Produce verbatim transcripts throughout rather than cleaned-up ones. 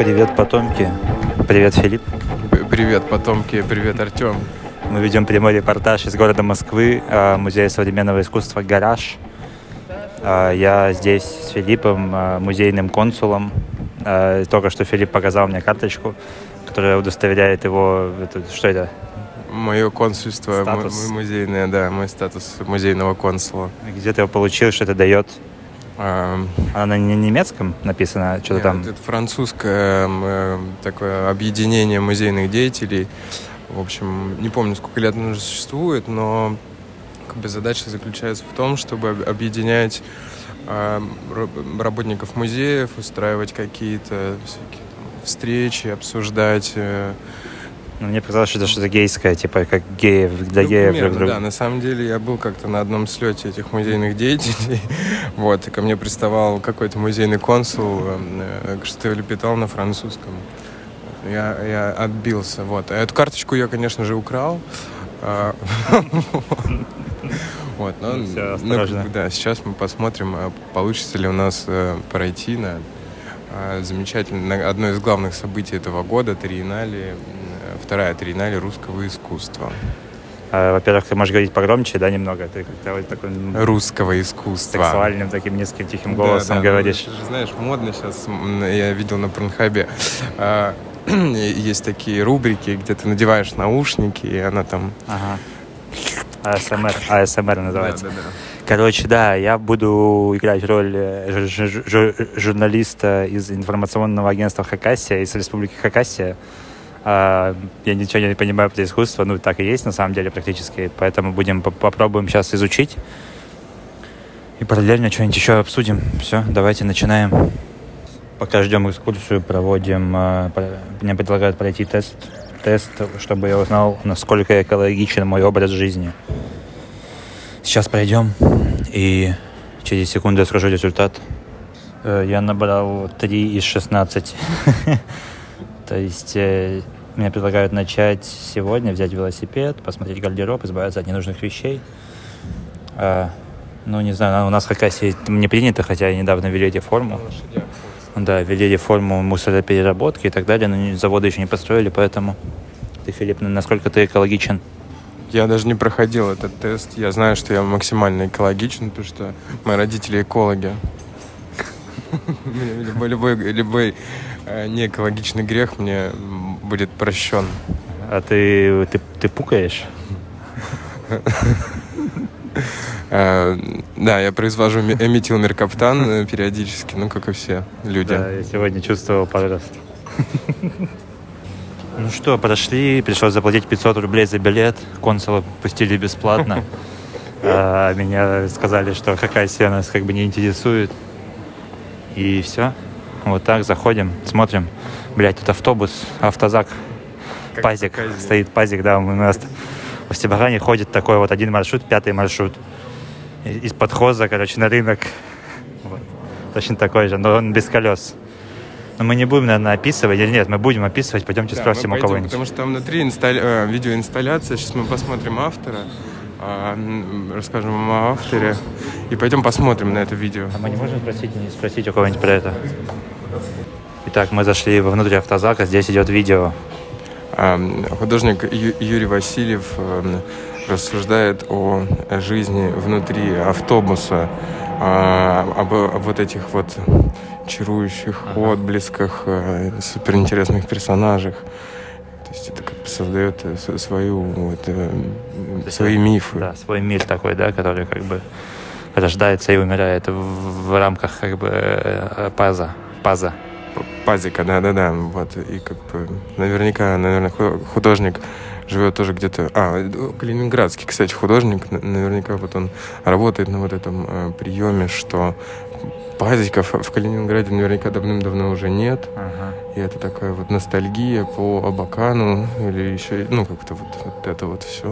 Привет, потомки. Привет, Филипп. Привет, потомки. Привет, Артём. Мы ведем прямой репортаж из города Москвы, музея современного искусства «Гараж». Я здесь с Филиппом, музейным консулом. Только что Филипп показал мне карточку, которая удостоверяет его... Что это? Мое консульство, м- музейное, да, мой статус музейного консула. Где ты его получил, что это дает? А... Она на немецком написана, что-то Нет, там? Это французское такое объединение музейных деятелей. В общем, не помню, сколько лет оно уже существует, но как бы задача заключается в том, чтобы объединять э, работников музеев, устраивать какие-то всякие там встречи, обсуждать... Э, Ну, мне показалось, что это что-то гейское, типа как геев, для геев друг друга. Да, на самом деле я был как-то на одном слете этих музейных деятелей, вот, и ко мне приставал какой-то музейный консул, что-то лепетал на французском. Я, я отбился, вот. А эту карточку я, конечно же, украл. Вот, но сейчас мы посмотрим, получится ли у нас пройти на замечательное, одно из главных событий этого года, триеннале. Вторая триеннале русского искусства. Во-первых, ты можешь говорить погромче, да, немного? Ты как-то вот таким... Русского искусства. Сексуальным, таким низким, тихим голосом да, да, говоришь. Ну, ты же знаешь, модно сейчас, я видел на Порнхабе, есть такие рубрики, где ты надеваешь наушники, и она там... Ага. АСМР, АСМР называется. Да, да, да. Короче, да, я буду играть роль жур- жур- жур- журналиста из информационного агентства «Хакасия», из Республики Хакасия. Я ничего не понимаю про искусство, ну так и есть на самом деле практически, поэтому будем попробуем сейчас изучить и параллельно что-нибудь еще обсудим. Все, давайте начинаем. Пока ждем экскурсию, проводим. Мне предлагают пройти тест, тест, чтобы я узнал, насколько экологичен мой образ жизни. Сейчас пройдем и через секунду я скажу результат. Я набрал три из шестнадцати. То есть э, мне предлагают начать сегодня, взять велосипед, посмотреть гардероб, избавиться от ненужных вещей. А, ну, не знаю, у нас в Хакасии не принято, хотя я недавно ввели эти форму. Да, ввели форму мусоропереработки и так далее, но заводы еще не построили, поэтому... Ты, Филипп, насколько ты экологичен? Я даже не проходил этот тест. Я знаю, что я максимально экологичен, потому что мои родители экологи. Любой... неэкологичный грех мне будет прощен. А ты, ты, ты пукаешь? Да, я произвожу метилмеркаптан периодически, ну, как и все люди. Да, я сегодня чувствовал пожалуйста. Ну что, прошли, пришлось заплатить пятьсот рублей за билет, консула пустили бесплатно. Меня сказали, что Хакасия нас как бы не интересует. И все. Вот так заходим, смотрим. Блять, тут автобус, автозак, как пазик, стоит пазик, да, у нас в Стебаране ходит такой вот один маршрут, пятый маршрут. Из подхоза, короче, на рынок. Вот. Точно такой же, но он без колес. Но мы не будем, наверное, описывать или нет, мы будем описывать, пойдемте да, спросим у кого-нибудь. Потому что там внутри инсталь... э, видеоинсталляция, сейчас мы посмотрим автора. Расскажем вам о авторе и пойдем посмотрим на это видео. А мы не можем спросить, не спросить у кого-нибудь про это? Итак, мы зашли внутрь автозака, здесь идет видео. Художник Ю- Юрий Васильев рассуждает о жизни внутри автобуса, об, об вот этих вот чарующих ага. отблесках, суперинтересных персонажах. То есть это как бы создает свою, вот, свои это, мифы. Да, свой мир такой, да, который как бы рождается и умирает в, в рамках как бы паза. паза. Пазика, да-да-да. Вот. И как бы наверняка, наверное, художник живет тоже где-то... А, калининградский, кстати, художник. Наверняка вот он работает на вот этом приеме, что пазиков в Калининграде наверняка давным-давно уже нет. Ага. И это такая вот ностальгия по Абакану или еще, ну, как-то вот, вот это вот все.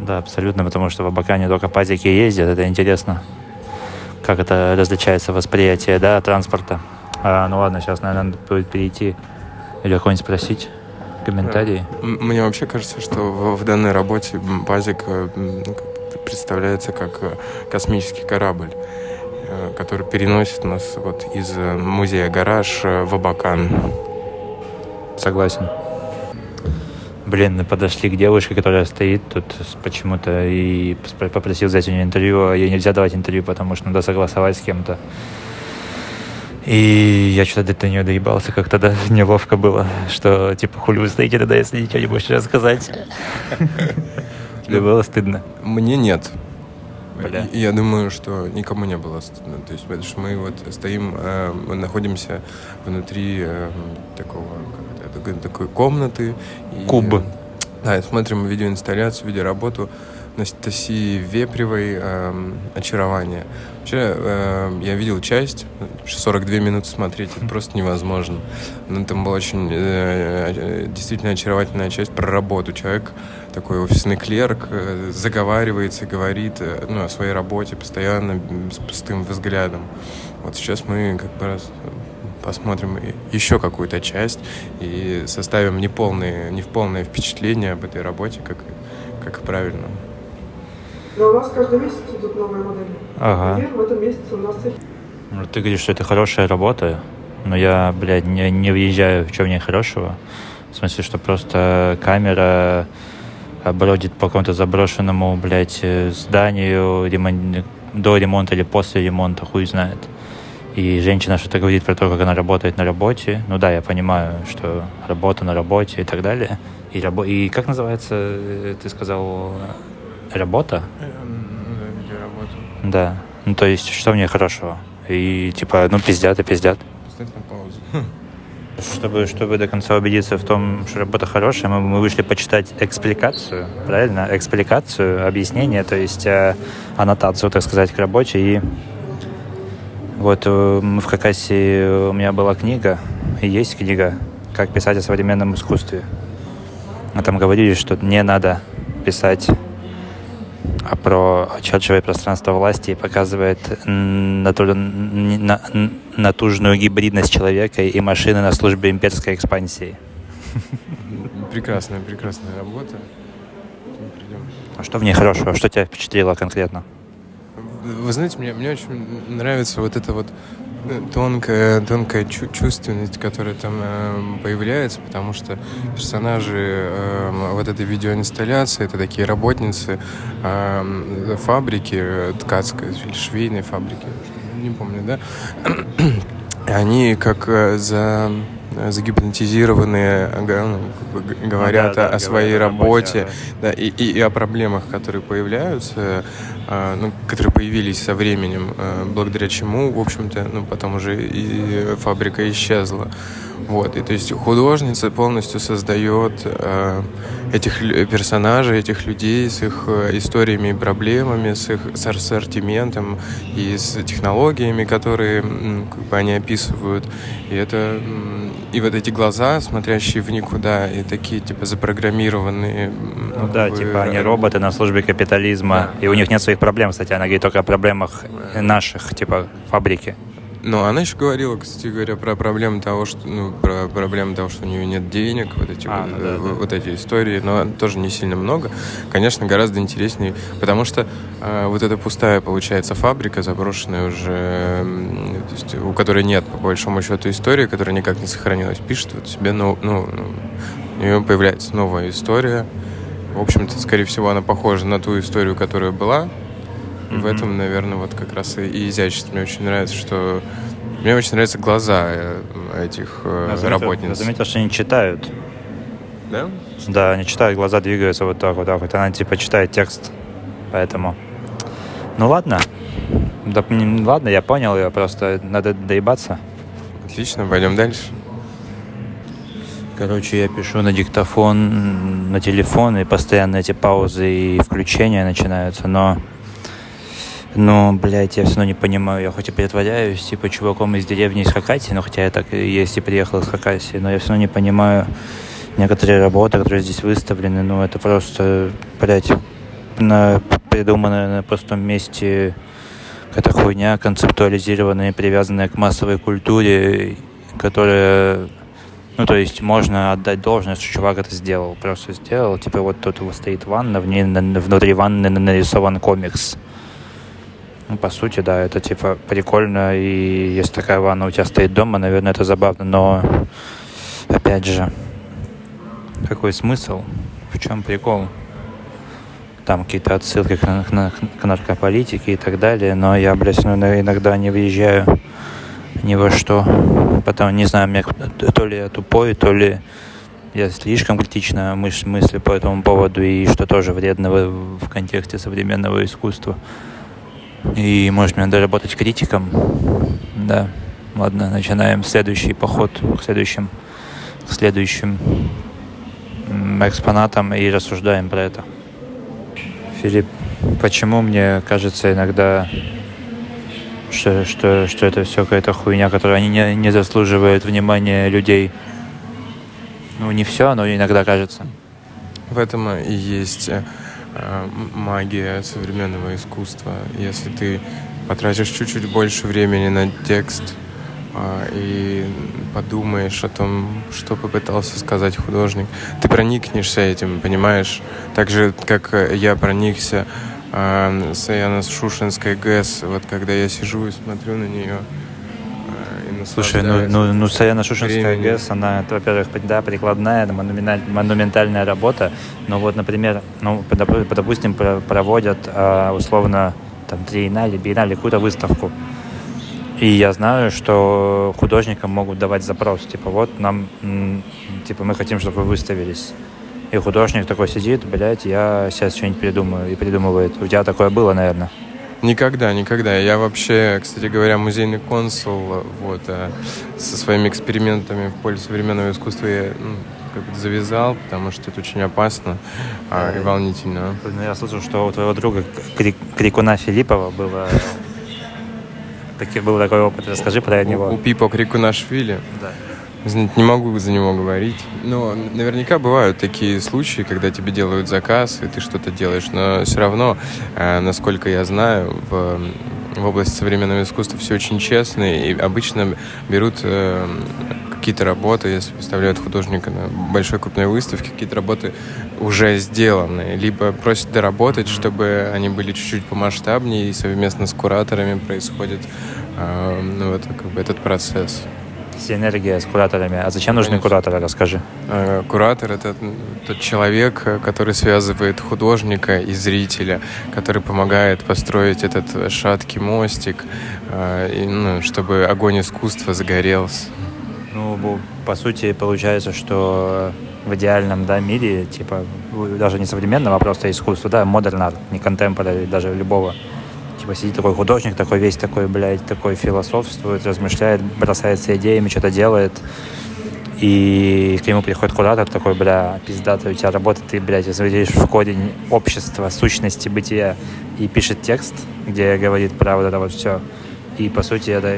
Да, абсолютно, потому что в Абакане только пазики ездят, это интересно, как это различается восприятие, да, транспорта. А, ну ладно, сейчас, наверное, надо будет перейти или кого-нибудь спросить, комментарии. Да. Мне вообще кажется, что в, в данной работе пазик представляется как космический корабль. который переносит нас вот из музея «Гараж» в Абакан. Согласен. Блин, мы подошли к девушке, которая стоит тут почему-то, и попросил взять у нее интервью. Ей нельзя давать интервью, потому что надо согласовать с кем-то. И я что-то до нее доебался, как тогда неловко было, что типа хули вы стоите тогда, если ничего не будешь рассказать. Тебе было стыдно? Мне нет. Бля. Я думаю, что никому не было стыдно. То есть, потому что мы вот стоим, э, мы находимся внутри э, такого, как это, такой комнаты. И, Куб. Э, да, смотрим видеоинсталляцию, видеоработу Анастасии Вепревой э, «Очарование». Вообще, э, я видел часть, сорок две минуты смотреть, это просто невозможно. Но там была очень э, действительно очаровательная часть про работу. Человек, такой офисный клерк, э, заговаривается, говорит э, ну, о своей работе постоянно, с пустым взглядом. Вот сейчас мы как бы раз посмотрим еще какую-то часть и составим неполные, неполное впечатление об этой работе, как, как правильно. Но у нас каждый месяц идут новые модели. Ага. И в этом месяце у нас цель. Ты говоришь, что это хорошая работа, но я, блядь, не, не въезжаю, в чем в ней хорошего. В смысле, что просто камера бродит по какому-то заброшенному, блядь, зданию ремон... до ремонта или после ремонта, хуй знает. И женщина что-то говорит про то, как она работает на работе. Ну да, я понимаю, что работа на работе и так далее. И, рабо... и как называется, ты сказал... Работа? Видеоработа. Да. Ну, то есть, что в ней хорошего? И, типа, ну, пиздят и пиздят. Поставь на паузу. Чтобы, чтобы до конца убедиться в том, что работа хорошая, мы, мы вышли почитать экспликацию, правильно? Экспликацию, объяснение, то есть э, аннотацию, так сказать, к работе. И вот э, в Хакасии у меня была книга, и есть книга «Как писать о современном искусстве». Мы там говорили, что не надо писать... а про очерчивая пространство власти и показывает натур... на... натужную гибридность человека и машины на службе имперской экспансии. Прекрасная, прекрасная работа. А что в ней хорошего? Что тебя впечатлило конкретно? Вы знаете, мне, мне очень нравится вот эта вот тонкая, тонкая чувственность, которая там э, появляется, потому что персонажи э, вот этой видеоинсталляции, это такие работницы э, фабрики, ткацкой или швейной фабрики, не помню, да? Они как за... загипнотизированные г- говорят ну, да, о, да, о своей работе, работе да. Да, и, и, и о проблемах, которые появляются, э, ну, которые появились со временем, э, благодаря чему, в общем-то, ну, потом уже и фабрика исчезла. Вот, и то есть художница полностью создает э, этих персонажей, этих людей с их историями и проблемами, с их с ассортиментом и с технологиями, которые как бы, они описывают. И это и вот эти глаза, смотрящие в никуда, и такие типа запрограммированные. Ну да, бы... типа они роботы на службе капитализма, да. И у них нет своих проблем, кстати, она говорит только о проблемах наших, типа фабрики. Но она еще говорила, кстати говоря, про проблему того, что ну, про проблему того, что у нее нет денег, вот эти, а, вот, да, вот да. эти истории, но тоже не сильно много. Конечно, гораздо интереснее, потому что э, вот эта пустая, получается, фабрика, заброшенная уже, то есть, у которой нет, по большому счету, истории, которая никак не сохранилась, пишет вот себе, ну, ну, у нее появляется новая история. В общем-то, скорее всего, она похожа на ту историю, которая была. Mm-hmm. В этом, наверное, вот как раз и изящество. Мне очень нравится, что... Мне очень нравятся глаза этих я заметил, работниц. Я заметил, что они читают. Да? Да, они читают, глаза двигаются вот так вот. Так вот. Она типа читает текст, поэтому... Ну ладно. Да, ладно, я понял ее, просто надо доебаться. Отлично, пойдем дальше. Короче, я пишу на диктофон, на телефон, и постоянно эти паузы и включения начинаются, но... Но, блядь, я все равно не понимаю, я хоть и притворяюсь, типа, чуваком из деревни из Хакасии, ну, хотя я так и есть и приехал из Хакасии, но я все равно не понимаю некоторые работы, которые здесь выставлены, ну, это просто, блядь, на, придуманная на простом месте какая-то хуйня, концептуализированная, привязанная к массовой культуре, которая, ну, то есть, можно отдать должное, что чувак это сделал, просто сделал, типа, вот тут вот стоит ванна, в ней, внутри ванны нарисован комикс. Ну, по сути, да, это типа прикольно, и если такая ванна у тебя стоит дома, наверное, это забавно, но, опять же, какой смысл, в чем прикол? Там какие-то отсылки к, на- к наркополитике и так далее, но я, блядь, ну, иногда не въезжаю ни во что, потом, не знаю, мне, то ли я тупой, то ли я слишком критично мыс- мыслю по этому поводу, и что тоже вредно в, в контексте современного искусства. И, может, мне надо работать критиком. Да. Ладно, начинаем следующий поход к следующим, к следующим экспонатам и рассуждаем про это. Филипп, почему мне кажется иногда, что, что, что это все какая-то хуйня, которая не, не заслуживает внимания людей? Ну, не все, но иногда кажется. В этом и есть магия современного искусства. Если ты потратишь чуть-чуть больше времени на текст а, и подумаешь о том, что попытался сказать художник, ты проникнешься этим, понимаешь? Так же, как я проникся а, Саяно-Шушенской ГЭС, вот когда я сижу и смотрю на нее. Слушай, ну, ну, ну Саяно-Шушенская ГЭС, она, это, во-первых, да, прикладная, монументаль, монументальная работа, но вот, например, ну, допустим, проводят условно там триеннале, биеннале, какую-то выставку, и я знаю, что художникам могут давать запрос, типа, вот нам, типа, мы хотим, чтобы вы выставились. И художник такой сидит, блядь, я сейчас что-нибудь придумаю, и придумывает. У тебя такое было, наверное? Никогда, никогда. Я вообще, кстати говоря, музейный консул, вот, а со своими экспериментами в пользу современного искусства я ну, как бы завязал, потому что это очень опасно а, и волнительно. Я слышал, что у твоего друга крикуна Филиппова было... таки, был такой опыт. Расскажи про него. У Пипа Крикунашвили? Да. Не могу за него говорить. Но наверняка бывают такие случаи, когда тебе делают заказ, и ты что-то делаешь. Но все равно, насколько я знаю, в, в области современного искусства все очень честно. И обычно берут э, какие-то работы, если представляют художника на большой крупной выставке, какие-то работы уже сделаны. Либо просят доработать, чтобы они были чуть-чуть помасштабнее, и совместно с кураторами происходит э, ну, вот, как бы этот процесс. Синергия с кураторами. А зачем нужны кураторы, расскажи. Куратор — это тот человек, который связывает художника и зрителя, который помогает построить этот шаткий мостик, и, ну, чтобы огонь искусства загорелся. Ну, по сути, получается, что в идеальном, да, мире, типа, даже не современного, а просто искусства, да, модерн арт, не контемпорари, даже любого. Типа сидит такой художник, такой весь такой, блядь, такой философствует, размышляет, бросается идеями, что-то делает. И к нему приходит куратор такой, бля, пиздатый, у тебя работа, ты, блядь, изводишь в корень общества, сущности, бытия. И пишет текст, где говорит про вот это вот все. И, по сути, это,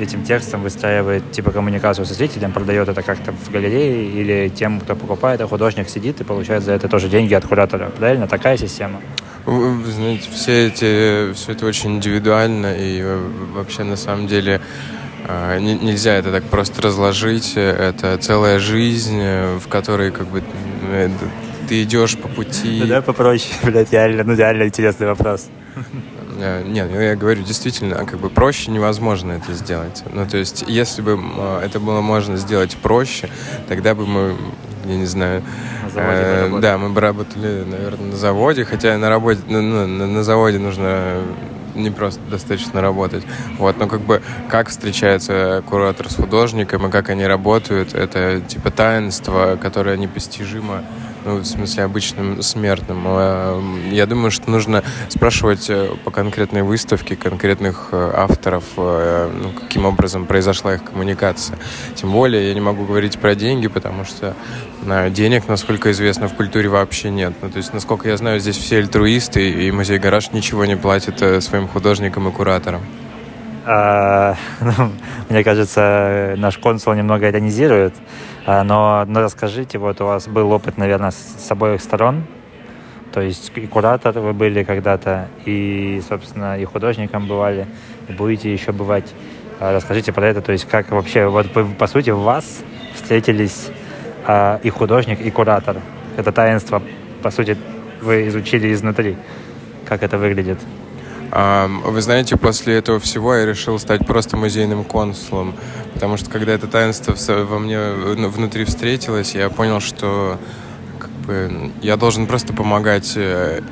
этим текстом выстраивает, типа, коммуникацию со зрителем, продает это как-то в галерее или тем, кто покупает, а художник сидит и получает за это тоже деньги от куратора. Правильно? Такая система. Вы знаете, все эти, все это очень индивидуально, и вообще, на самом деле, нельзя это так просто разложить. Это целая жизнь, в которой, как бы, ты идешь по пути... Ну, да, попроще, блядь, реально, ну, реально интересный вопрос. Нет, я говорю, действительно, как бы проще невозможно это сделать. Ну, то есть, если бы это было можно сделать проще, тогда бы мы... я не знаю, э, да, мы бы работали, наверное, на заводе, хотя на, работе, на, на, на заводе нужно не просто достаточно работать, вот, но как бы, как встречается куратор с художником и как они работают, это типа таинство, которое непостижимо, ну, в смысле, обычным смертным. Я думаю, что нужно спрашивать по конкретной выставке конкретных авторов, ну, каким образом произошла их коммуникация. Тем более я не могу говорить про деньги, потому что денег, насколько известно, в культуре вообще нет. Ну, то есть, насколько я знаю, здесь все альтруисты, и музей «Гараж» ничего не платит своим художникам и кураторам. А, ну, мне кажется, наш консул немного иронизирует, но, но расскажите, вот у вас был опыт, наверное, с обоих сторон, то есть и куратор вы были когда-то, и, собственно, и художником бывали, и будете еще бывать. Расскажите про это, то есть как вообще, вот вы, по сути, у вас встретились а, и художник, и куратор. Это таинство, по сути, вы изучили изнутри, как это выглядит. Вы знаете, после этого всего я решил стать просто музейным консулом, потому что когда это таинство во мне внутри встретилось, я понял, что как бы, я должен просто помогать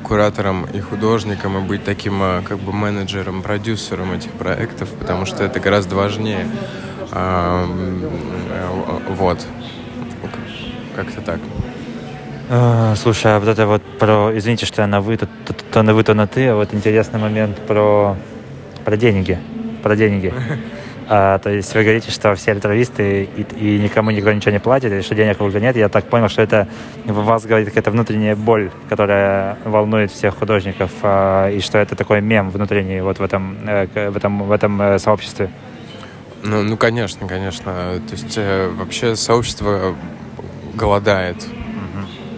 кураторам и художникам и быть таким как бы менеджером, продюсером этих проектов, потому что это гораздо важнее. Вот. Как-то так. Слушай, а вот это вот про... Извините, что я на вы, то, то, то на вы, то на ты. А вот интересный момент про, про деньги. Про деньги. А, то есть вы говорите, что все альтруисты и, и никому никто ничего не платит, и что денег вроде нет. Я так понял, что это в вас говорит какая-то внутренняя боль, которая волнует всех художников, а, и что это такой мем внутренний вот в этом, в этом, в этом сообществе. Ну, ну, конечно, конечно. То есть вообще сообщество голодает.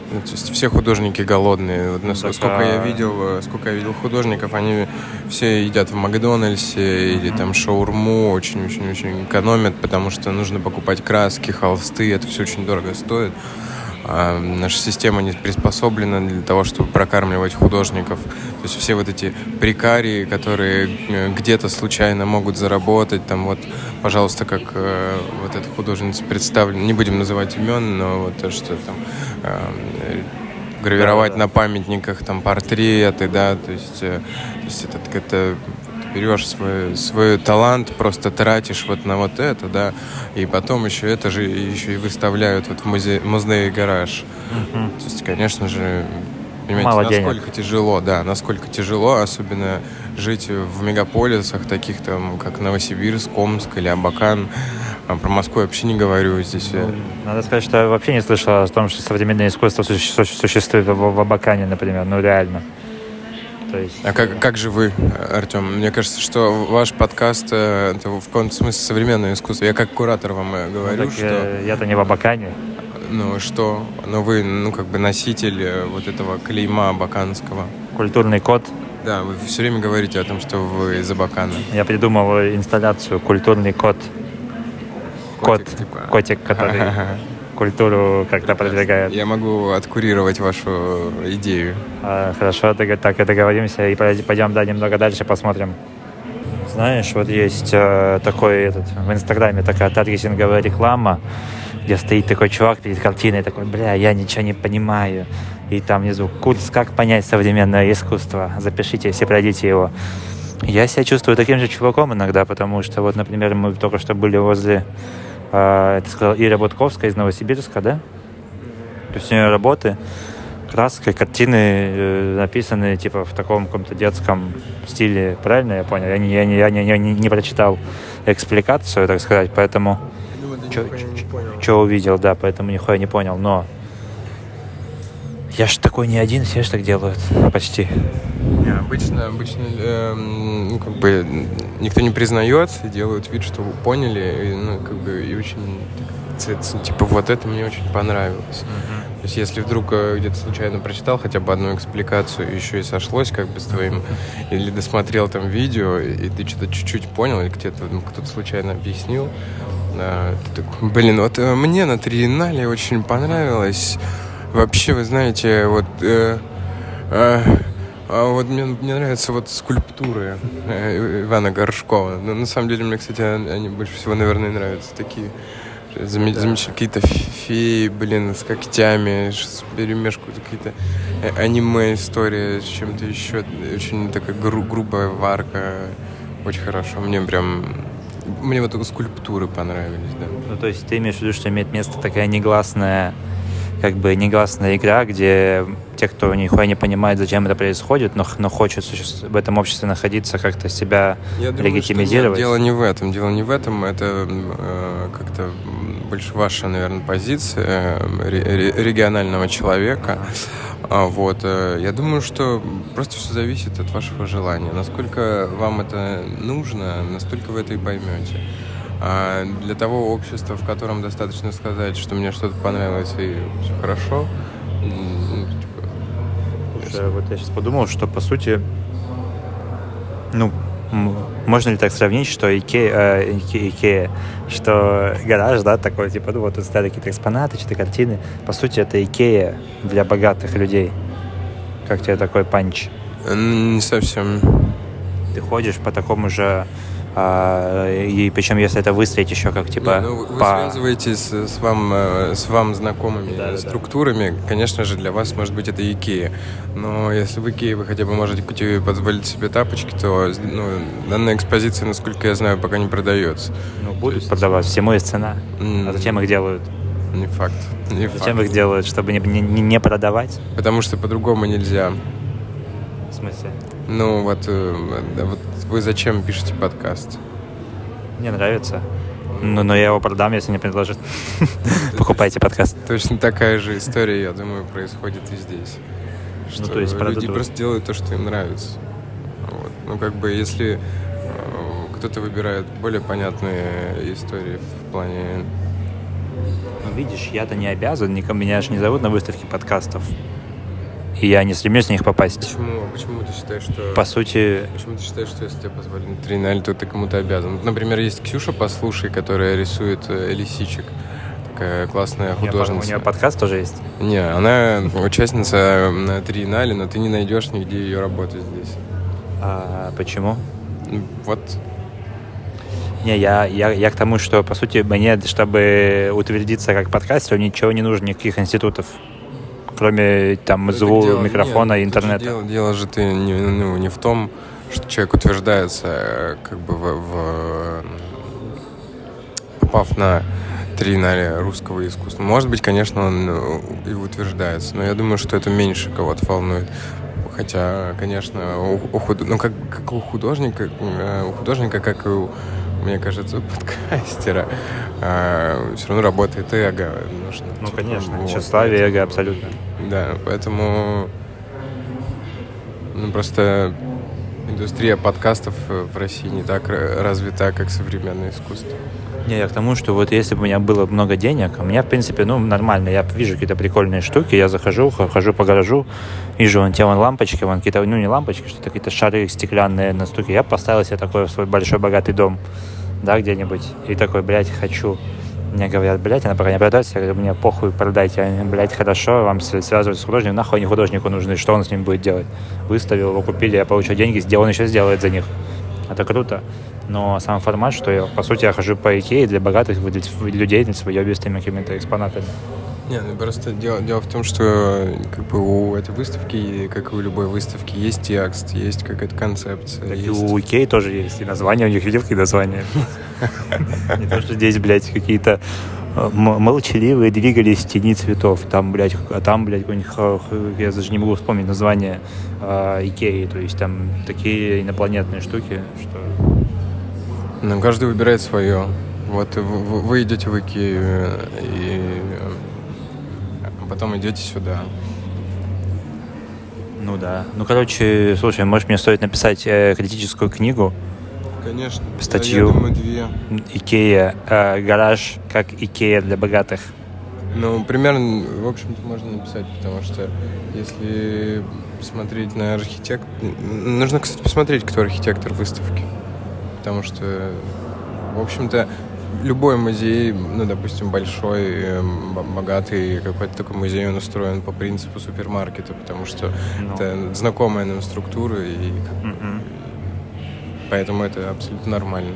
То есть все художники голодные. Сколько я видел, сколько я видел художников, они все едят в Макдональдсе или там шаурму, очень-очень-очень экономят, потому что нужно покупать краски, холсты, это все очень дорого стоит. А наша система не приспособлена для того, чтобы прокармливать художников. То есть все вот эти прекарии, которые где-то случайно могут заработать, там вот, пожалуйста, как э, вот эта художница представлена, не будем называть имен, но вот то, что там э, гравировать на памятниках там портреты, да, то есть, э, то есть это, это берешь свой, свой талант, просто тратишь вот на вот это, да, и потом еще это же еще и выставляют вот в музей, музей «Гараж». Mm-hmm. То есть, конечно же, понимаете, мало насколько денег. Тяжело, да, насколько тяжело, особенно жить в мегаполисах, таких там, как Новосибирск, Омск или Абакан. А про Москву я вообще не говорю здесь. Надо сказать, что я вообще не слышал о том, что современное искусство существует в Абакане, например, ну реально. То есть... А как, как же вы, Артём? Мне кажется, что ваш подкаст это в каком-то смысле современное искусство. Я как куратор вам говорю, ну, что... Я-то не в Абакане. Ну что? Ну вы, ну как бы носитель вот этого клейма абаканского. Культурный код. Да, вы все время говорите о том, что вы из Абакана. Я придумал инсталляцию «Культурный код». Кот, котик, типа. Котик, который культуру как-то продвигает. Я могу откурировать вашу идею. А, хорошо, так и договоримся. И пойдем да, немного дальше, посмотрим. Знаешь, вот есть э, такой этот, в Инстаграме такая таргетинговая реклама, где стоит такой чувак перед картиной, такой, бля, я ничего не понимаю. И там внизу курс «Как понять современное искусство». Запишитесь и пройдите его. Я себя чувствую таким же чуваком иногда, потому что, вот, например, мы только что были возле... Это сказала Ира Будковская из Новосибирска, да? То есть у нее работы, краска, картины написаны типа в таком каком-то детском стиле, правильно я понял? Я не, я не, я не, я не, не прочитал экспликацию, так сказать, поэтому что увидел, да, поэтому нихуя не понял, но я ж такой не один, все ж так делают, почти. Обычно, обычно э, ну, как бы никто не признается, делают вид, что поняли, и, ну, как бы, и очень, типа, вот это мне очень понравилось. Mm-hmm. То есть, если вдруг где-то случайно прочитал хотя бы одну экспликацию, еще и сошлось, как бы, с твоим, или досмотрел там видео, и ты что-то чуть-чуть понял, или где-то ну, кто-то случайно объяснил, э, ты такой, блин, вот э, мне на триеннале очень понравилось. Вообще, вы знаете, вот... Э, э, А вот мне, мне нравятся вот скульптуры Ивана Горшкова. Но на самом деле, мне, кстати, они больше всего, наверное, нравятся. Такие зам... да. замечательные какие-то феи, блин, с когтями, с перемешку, какие-то аниме-истории с чем-то еще. Очень такая гру- грубая варка. Очень хорошо. Мне прям... Мне вот скульптуры понравились, да. Ну, то есть ты имеешь в виду, что имеет место такая негласная... как бы негласная игра, где те, кто нихуя не понимает, зачем это происходит, но, но хочет в этом обществе находиться, как-то себя я легитимизировать. Думаю, что, нет, дело не в этом. Дело не в этом. Это э, как-то больше ваша, наверное, позиция э, ре- регионального человека. А, вот, э, я думаю, что просто все зависит от вашего желания. Насколько вам это нужно, настолько вы это и поймете. А для того общества, в котором достаточно сказать, что мне что-то понравилось и все хорошо. Слушай, вот я сейчас подумал, что по сути, ну, можно ли так сравнить, что Икея, э, Икея, что гараж, да, такой, типа, ну, вот тут стоят какие-то экспонаты, что-то картины. По сути, это Икея для богатых людей. Как тебе такой панч? Не совсем. ты ходишь по такому же, э, и причем если это выстроить еще как типа... Не, ну, вы по... связываетесь с вам, с вам знакомыми да, структурами, да. Конечно же, для вас может быть это Икея, но если в Икее вы хотя бы можете позволить себе тапочки, то ну, данная экспозиция, насколько я знаю, пока не продается. Ну, будут есть... продавать, всему есть цена. Mm. А зачем их делают? Не факт. Не Зачем факт. их делают, чтобы не, не, не продавать? Потому что по-другому нельзя. В смысле? Ну вот, вот вы зачем пишете подкаст? Мне нравится. Но, но я его продам, если не предложат. Покупайте подкаст. Точно такая же история, я думаю, происходит и здесь. Что ну, то есть, люди продадут. Просто делают то, что им нравится. Вот. Ну как бы если кто-то выбирает более понятные истории в плане... Видишь, я-то не обязан, никому, меня же не зовут на выставки подкастов. И я не стремлюсь на них попасть. Почему, почему ты считаешь, что... По сути... Почему ты считаешь, что если тебе позвали на триеннале, то ты кому-то обязан? Например, есть Ксюша Послушай, которая рисует лисичек. Такая классная художница. У нее подкаст тоже есть? Не, она участница на триеннале, но ты не найдешь нигде ее работы здесь. А почему? Вот... Не, я, я, я к тому, что, по сути, мне, чтобы утвердиться как подкастер, ничего не нужно, никаких институтов, кроме там звука, микрофона и интернета. Дело, дело же ты не, ну, не в том, что человек утверждается, как бы в, в, попав на триеннале русского искусства. Может быть, конечно, он и утверждается, но я думаю, что это меньше кого-то волнует. Хотя, конечно, у, у, худ... ну, как, как у художника, у художника, как и у мне кажется, подкастера, а, все равно работает эго. Нужно, ну, типа, конечно, вот, тщеславие, эго, абсолютно. Да, поэтому ну, просто индустрия подкастов в России не так развита, как современное искусство. Не, я к тому, что вот если бы у меня было много денег, у меня, в принципе, ну, нормально, я вижу какие-то прикольные штуки, я захожу, хожу по гаражу, вижу, вон те вон лампочки, вон какие-то, ну, не лампочки, что-то какие-то шары стеклянные на стуке, я поставил себе такой в свой большой богатый дом, да, где-нибудь, и такой, блядь, хочу. Мне говорят, блядь, она пока не продается, я говорю, мне похуй, продайте, они, блядь, хорошо, вам связываются с художником, нахуй они художнику нужны, что он с ним будет делать? Выставил, его купили, я получил деньги, он еще сделает за них. Это круто, но сам формат, что я, по сути, я хожу по Икее для богатых людей с выебистыми какими-то экспонатами. Не, ну просто дело, дело в том, что как бы у этой выставки, как и у любой выставки, есть текст, есть какая-то концепция. Так есть... и у Икеи тоже есть, и названия у них, видел, какие названия? Не то, что здесь, блядь, какие-то молчаливые двигались в тени цветов, там, блядь, а там, блядь, какой-нибудь, я даже не могу вспомнить название Икеи, то есть там такие инопланетные штуки, что... Ну, каждый выбирает свое. Вот вы идете в Икею и... потом идете сюда. Ну да. Ну, короче, слушай, может, мне стоит написать э, критическую книгу? Конечно. Статью. Да, я думаю, две. Икея. Э, гараж как Икея для богатых. Ну, примерно, в общем-то, можно написать, потому что если посмотреть на архитектор... Нужно, кстати, посмотреть, кто архитектор выставки. Потому что, в общем-то, любой музей, ну, допустим, большой, богатый, какой-то такой музей, он устроен по принципу супермаркета, потому что no. это знакомая нам структура, и mm-hmm. поэтому это абсолютно нормально.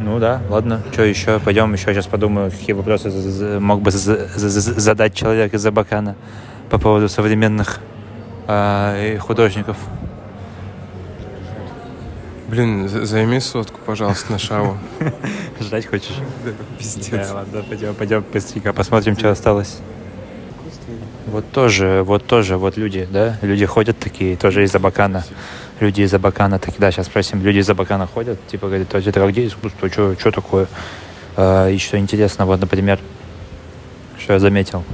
Ну да, ладно. Что еще? Пойдем еще сейчас подумаю, какие вопросы мог бы задать человек из Абакана по поводу современных э, художников. Блин, займи сотку, пожалуйста, на шаву. Ждать хочешь? Да, пиздец. Да, ладно, пойдем, пойдем быстренько, посмотрим, что осталось. Вот тоже, вот тоже, вот люди, да? Люди ходят такие, тоже из Абакана. Люди из Абакана такие, да, сейчас спросим. Люди из Абакана ходят, типа, говорят, это как где искусство, что, что такое? А, и что интересно, вот, например, что я заметил.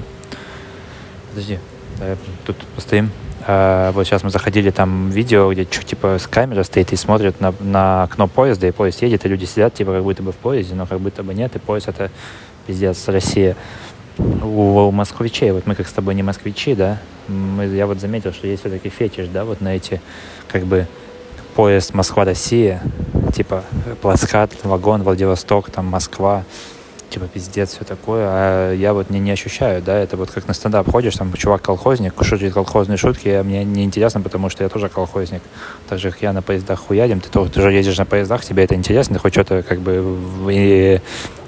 Подожди, давай тут постоим. Вот сейчас мы заходили, там видео, где что, типа, с камеры стоит и смотрят на, на окно поезда, и поезд едет, и люди сидят, типа, как будто бы в поезде, но как будто бы нет, и поезд — это пиздец, Россия. У, у москвичей, вот мы как с тобой не москвичи, да, мы, я вот заметил, что есть все-таки фетиш, да, вот на эти, как бы, поезд Москва-Россия, типа, плацкарт, вагон, Владивосток, там, Москва, типа пиздец, все такое, а я вот не, не ощущаю, да, это вот как на стендап ходишь, там чувак-колхозник, шутит колхозные шутки, а мне неинтересно, потому что я тоже колхозник, так же, как я на поездах хуядим, ты тоже, ты же ездишь на поездах, тебе это интересно, ты хоть что-то как бы, и,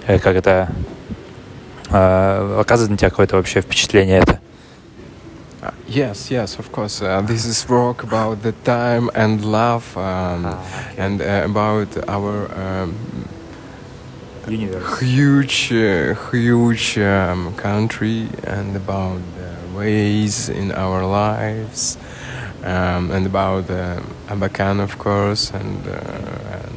как это, э, оказывает на тебя какое-то вообще впечатление это. Yes, yes, of course. Uh, this is rock about the time and love, um, ah, okay. and uh, about our um, huge, uh, huge um, country, and about the ways in our lives, um, and about uh, Abakan, of course, and uh,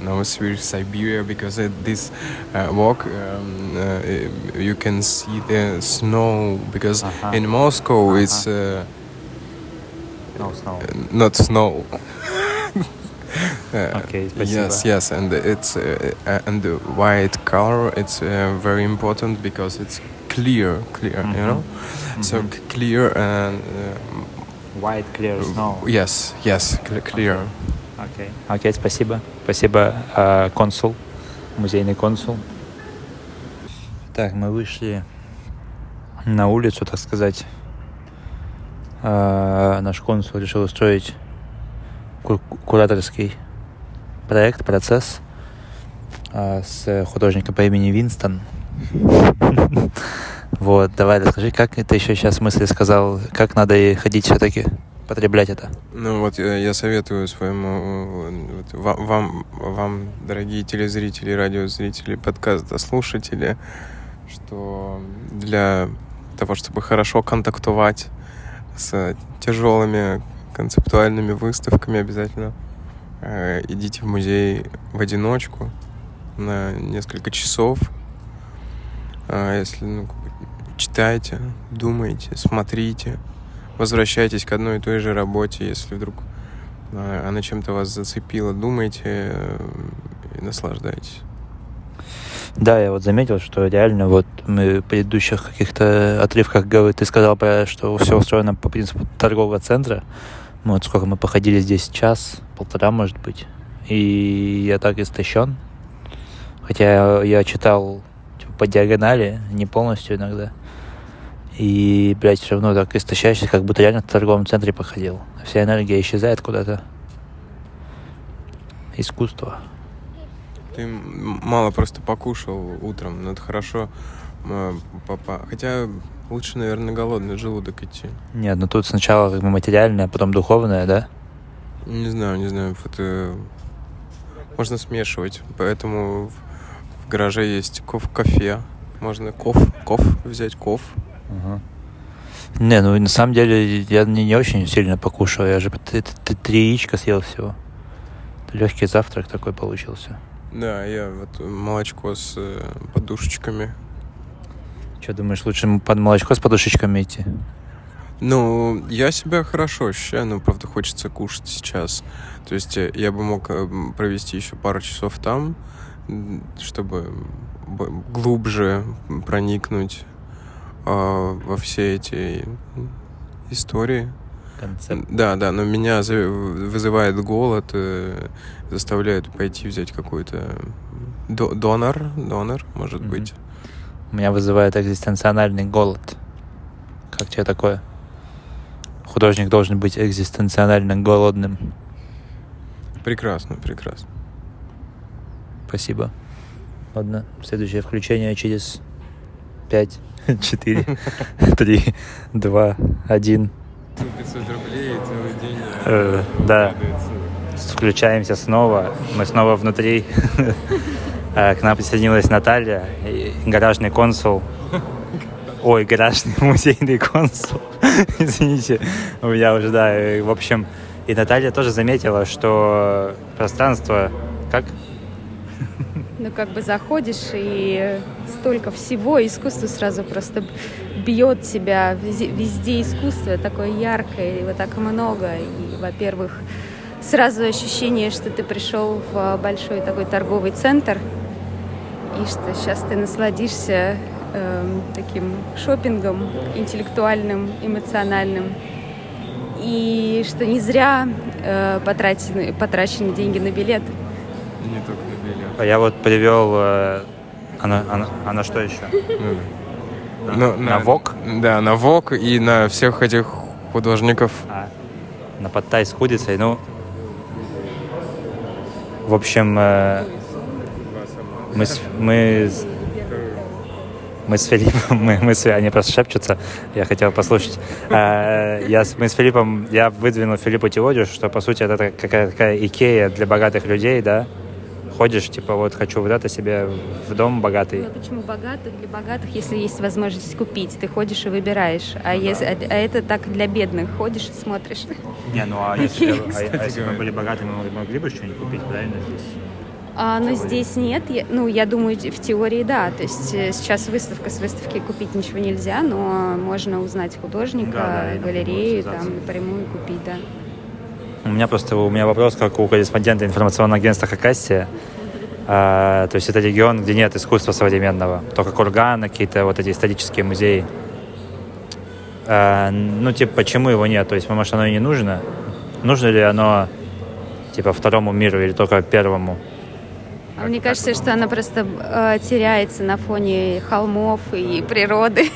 Novosibirsk, Siberia. Because at this uh, walk, um, uh, you can see the snow. Because uh-huh. in Moscow, uh-huh. it's. Uh, No snow. Not snow. uh, okay, спасибо. Yes, yes, and it's uh, and the white color. It's uh, very important because it's clear, clear. Mm-hmm. You know, mm-hmm. so clear and uh, white, clear snow. Yes, yes, clear. Okay. Okay, okay, спасибо, спасибо, uh, консул, музейный консул. Так, мы вышли на улицу, так сказать. Uh, наш консул решил устроить кур- кураторский проект, процесс uh, с художником по имени Винстон. Вот, давай расскажи, как ты еще сейчас в мысли сказал, как надо и ходить все-таки, потреблять это. Ну вот я, я советую своему вот, вам, вам, вам, дорогие телезрители, радиозрители, подкастослушатели, что для того, чтобы хорошо контактовать с тяжелыми концептуальными выставками обязательно э, идите в музей в одиночку на несколько часов. Э, если ну, читайте, думайте, смотрите, возвращайтесь к одной и той же работе, если вдруг э, она чем-то вас зацепила, думайте э, и наслаждайтесь. Да, я вот заметил, что реально вот мы в предыдущих каких-то отрывках ты сказал, про, что все устроено по принципу торгового центра. Ну, вот сколько мы походили здесь, час, полтора, может быть. И я так истощен. Хотя я читал типа, по диагонали, не полностью иногда. И, блядь, все равно так истощаешься, как будто реально в торговом центре походил. Вся энергия исчезает куда-то. Искусство. Ты мало просто покушал утром, но это хорошо, папа. Хотя лучше, наверное, голодный желудок идти. Нет, ну тут сначала как бы материальное, а потом духовное, да? Не знаю, не знаю. Это... Можно смешивать, поэтому в гараже есть кофе. Можно коф, коф взять, коф. Угу. Не, ну на самом деле я не, не очень сильно покушал. Я же три яичка съел всего. Легкий завтрак такой получился. Да, я вот молочко с э, подушечками. Че, думаешь, лучше под молочко с подушечками идти? Ну, я себя хорошо ощущаю, но, правда, хочется кушать сейчас. То есть я бы мог провести еще пару часов там, чтобы глубже проникнуть э, во все эти истории. Концепт. Да, да, но меня вызывает голод, заставляет пойти взять какой-то донор, донор, может mm-hmm. быть. Меня вызывает экзистенциональный голод. Как тебе такое? Художник должен быть экзистенционально голодным. Прекрасно, прекрасно. Спасибо. Ладно, следующее включение через пять, четыре, три, два, один. пятьсот рублей и целый день... Э, да. Включаемся снова. Мы снова внутри. К нам присоединилась Наталья, гаражный консул. Ой, гаражный музейный консул. Извините, у меня уже, да. В общем, и Наталья тоже заметила, что пространство... Как? Ну, как бы заходишь, и столько всего, искусство сразу просто... бьет тебя, везде, везде искусство такое яркое, его так много. И, во-первых, сразу ощущение, что ты пришел в большой такой торговый центр, и что сейчас ты насладишься э, таким шопингом интеллектуальным, эмоциональным. И что не зря э, потрачены, потрачены деньги на билет. И не только на билет. Я вот привел... Э... Она, она, она что еще? Да. Ну, на Вог? Да, на Вог и на всех этих художников. А, на подтай с худицей, ну... В общем, э, мы, с, мы, мы с Филиппом, мы, мы с, они просто шепчутся, я хотел послушать. Э, я, мы с Филиппом, я выдвинул Филиппу теорию, что, по сути, это какая-то Икея для богатых людей, да? Ходишь, типа, вот хочу вот это себе в дом богатый. Ну, почему богатый? Для богатых, если есть возможность купить, ты ходишь и выбираешь. А, да. если, а, а это так для бедных. Ходишь и смотришь. Не, ну а если, okay, а, а если мы были богаты, мы могли бы что-нибудь купить, правильно, здесь? А, ну, здесь нет. Я, ну, я думаю, в теории, да. То есть сейчас выставка, с выставки купить ничего нельзя, но можно узнать художника, да, да, галерею, там, напрямую купить, да. У меня просто у меня вопрос, как у корреспондента информационного агентства «Хакасия». А, то есть это регион, где нет искусства современного. Только курганы, какие-то вот эти исторические музеи. А, ну, типа, почему его нет? То есть, может, оно и не нужно? Нужно ли оно, типа, второму миру или только первому? Мне кажется, что она просто э, теряется на фоне холмов и природы.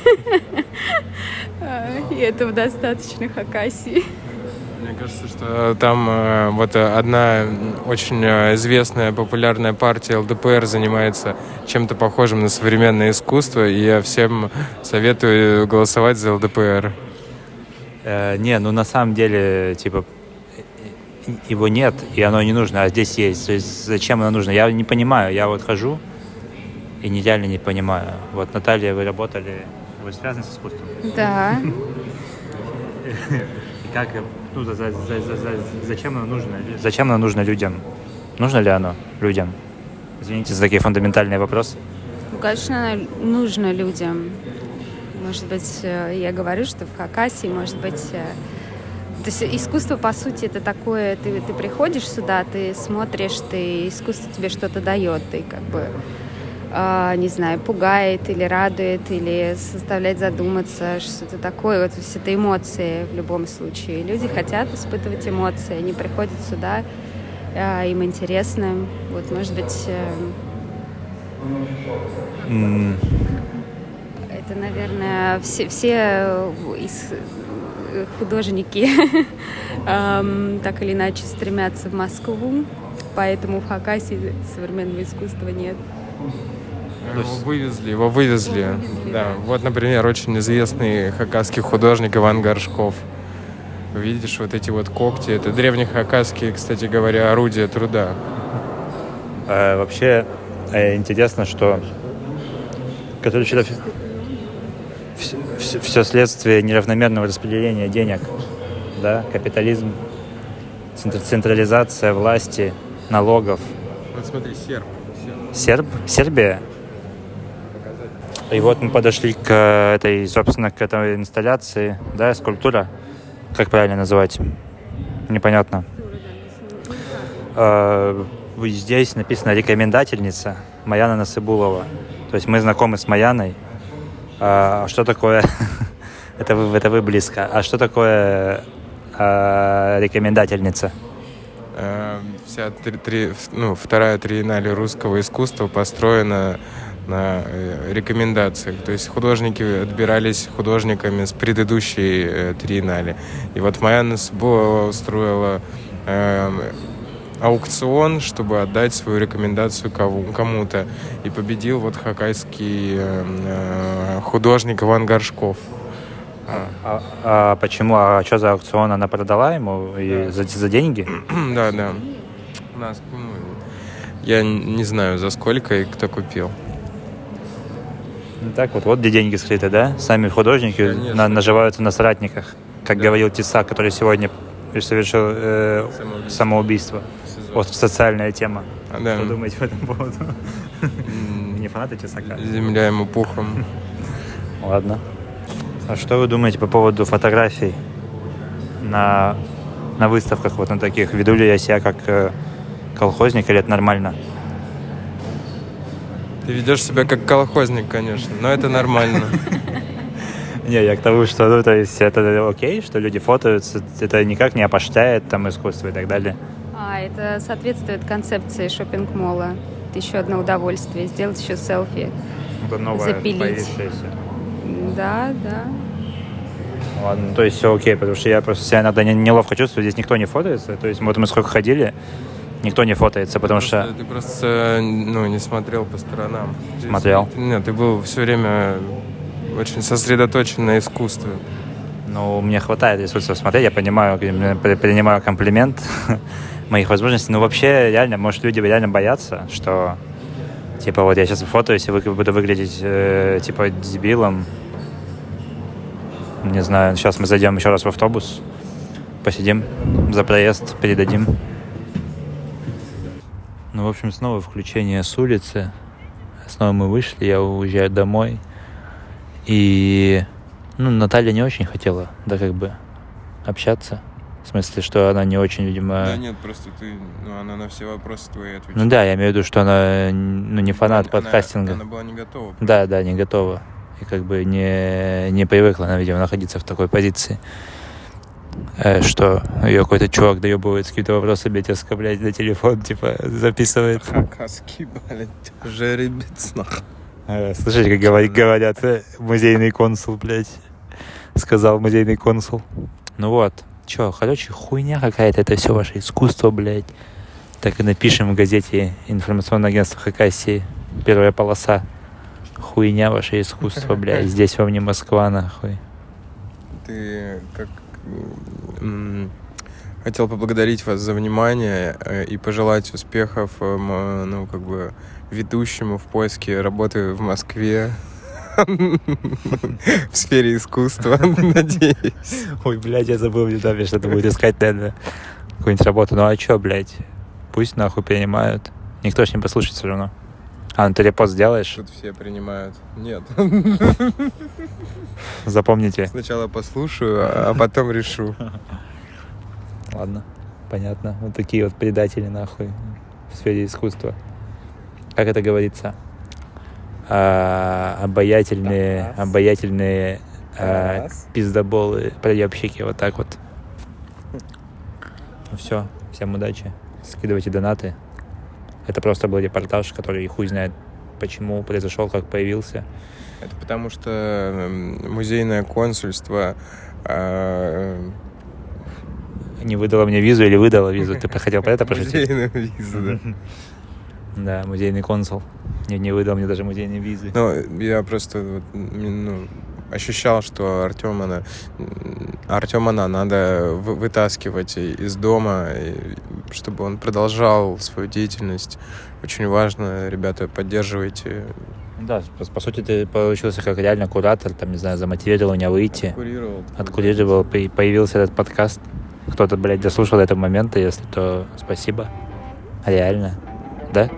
И этого достаточно Хакасии. Мне кажется, что там вот одна очень известная популярная партия ЛДПР занимается чем-то похожим на современное искусство, и я всем советую голосовать за ЛДПР. Э, не, ну на самом деле, типа, его нет, и оно не нужно, а здесь есть. То есть зачем оно нужно? Я не понимаю, я вот хожу и нереально не понимаю. Вот, Наталья, вы работали, вы связаны с искусством? Да. Как, ну, за, за, за, за, зачем оно нужно? Зачем оно нужно людям? Нужно ли оно людям? Извините за такие фундаментальные вопросы. Ну, конечно, нужно людям. Может быть, я говорю, что в Хакасии, может быть... То есть искусство, по сути, это такое... Ты, ты приходишь сюда, ты смотришь, ты искусство тебе что-то дает, ты как бы... не знаю, пугает или радует, или заставляет задуматься, что-то такое. Вот все это эмоции в любом случае. Люди хотят испытывать эмоции, они приходят сюда, им интересно. Вот, может быть... Mm. Это, наверное, все, все художники так или иначе стремятся в Москву, поэтому в Хакасии современного искусства нет. Его вывезли, его вывезли. Его вывезли да. Да. Вот, например, очень известный хакасский художник Иван Горшков. Видишь, вот эти вот когти. Это древнехакасские, кстати говоря, орудия труда. А, вообще интересно, что который считает... все, все следствие неравномерного распределения денег, да, капитализм, централизация власти, налогов. Вот смотри, серп. Серб? Сербия. И вот мы подошли к этой, собственно, к этой инсталляции, да, скульптура, как правильно называть, непонятно. Здесь написано «Рекомендательница» Маяна Насыбулова. То есть мы знакомы с Маяной. А что такое... это, вы, это вы близко. А что такое а, «Рекомендательница»? Вся три, три, ну, вторая триеннале русского искусства построена на рекомендациях. То есть художники отбирались художниками с предыдущей э, триеннале. И вот Маяна Насыбулова устроила э, аукцион, чтобы отдать свою рекомендацию кому-то. И победил вот хакасский э, художник Иван Горшков. А. А, а почему? А что за аукцион? Она продала ему и да. за, за деньги? Да, да. Нас, ну, я не знаю, за сколько и кто купил. Так вот, вот где деньги скрыты, да? Сами художники на, наживаются на соратниках. Как да. говорил Тесак, который сегодня совершил э, самоубийство. самоубийство. Вот социальная тема. А, да. Что думаете по этому поводу? Не фанаты Тесака? Земля ему пухом. Ладно. А что вы думаете по поводу фотографий на, на выставках, вот на таких? Веду ли я себя как э, колхозник или это нормально? Ты ведешь себя как колхозник, конечно, но это нормально. Не, я к тому, что то есть это окей, что люди фотаются, это никак не опошляет там искусство и так далее. А, это соответствует концепции шопинг-молла. это еще одно удовольствие. Сделать еще селфи, это новое, запилить. Да, да. Ладно, то есть все окей, потому что я просто себя иногда неловко чувствую, здесь никто не фотается. То есть мы, вот мы сколько ходили, никто не фотается, потому просто, что... Ты просто ну, не смотрел по сторонам. Смотрел. Здесь, нет, ты был все время очень сосредоточен на искусстве. Ну, мне хватает искусства смотреть, я понимаю, принимаю комплимент моих возможностей. Ну, вообще, реально, может, люди реально боятся, что, типа, вот я сейчас фотоюсь и буду выглядеть, э, типа, дебилом. Не знаю, сейчас мы зайдем еще раз в автобус, посидим, за проезд передадим. Ну, в общем, снова включение с улицы. Снова мы вышли, я уезжаю домой. И... Ну, Наталья не очень хотела, да, как бы, общаться. В смысле, что она не очень, видимо... Да нет, просто ты... Ну, она на все вопросы твои отвечает. Ну да, я имею в виду, что она, ну, не фанат она, подкастинга. Она была не готова. Просто. Да, да, не готова. И как бы не, не привыкла она, видимо, находиться в такой позиции, что ее какой-то чувак доебывает с какими-то вопросами, блядь, оскорбляет на телефон, типа, записывает. Хакаски, блядь, жеребец, нахуй. Слышите, как говорят, музейный консул, блядь. Сказал музейный консул. Ну вот, чё, короче, хуйня какая-то, это все ваше искусство, блядь. Так и напишем в газете «Информационное агентство Хакасии». Первая полоса. Хуйня ваше искусство, блядь. Здесь вам не Москва, нахуй. Ты как... Хотел поблагодарить вас за внимание и пожелать успехов, ну, как бы, ведущему в поиске работы в Москве в сфере искусства, надеюсь. Ой, блядь, я забыл, что это будет искать, наверное, какую-нибудь работу. Ну а чё, блядь? Пусть нахуй принимают. Никто ж не послушает все равно. А, ну ты репост сделаешь? Тут все принимают. Нет. Запомните. Сначала послушаю, а потом решу. Ладно, понятно. Вот такие вот предатели, нахуй, в сфере искусства. Как это говорится? А, обаятельные, Тарас. обаятельные а, пиздоболы, проебщики, вот так вот. Ну все, всем удачи. Скидывайте донаты. Это просто был репортаж, который хуй знает, почему произошел, как появился. Это потому что музейное консульство... А... Не выдала мне визу или выдала визу? Ты хотел про это пошутить? Музейную визу, да. Да, музейный консул. Не, не выдал мне даже музейной визы. Ну, я просто ну, ощущал, что Артёма, Артёма надо вытаскивать из дома, чтобы он продолжал свою деятельность. Очень важно, ребята, поддерживайте. Да, по, по сути, ты получился как реально куратор, там, не знаю, замотивировал меня выйти. Откурировал. Откурировал, и появился этот подкаст. Кто-то, блядь, дослушал до этого момента, если то спасибо. Реально. Да?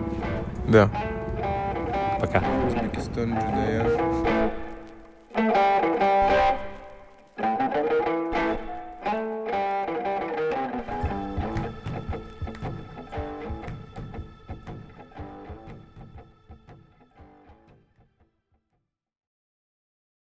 Да. Пока.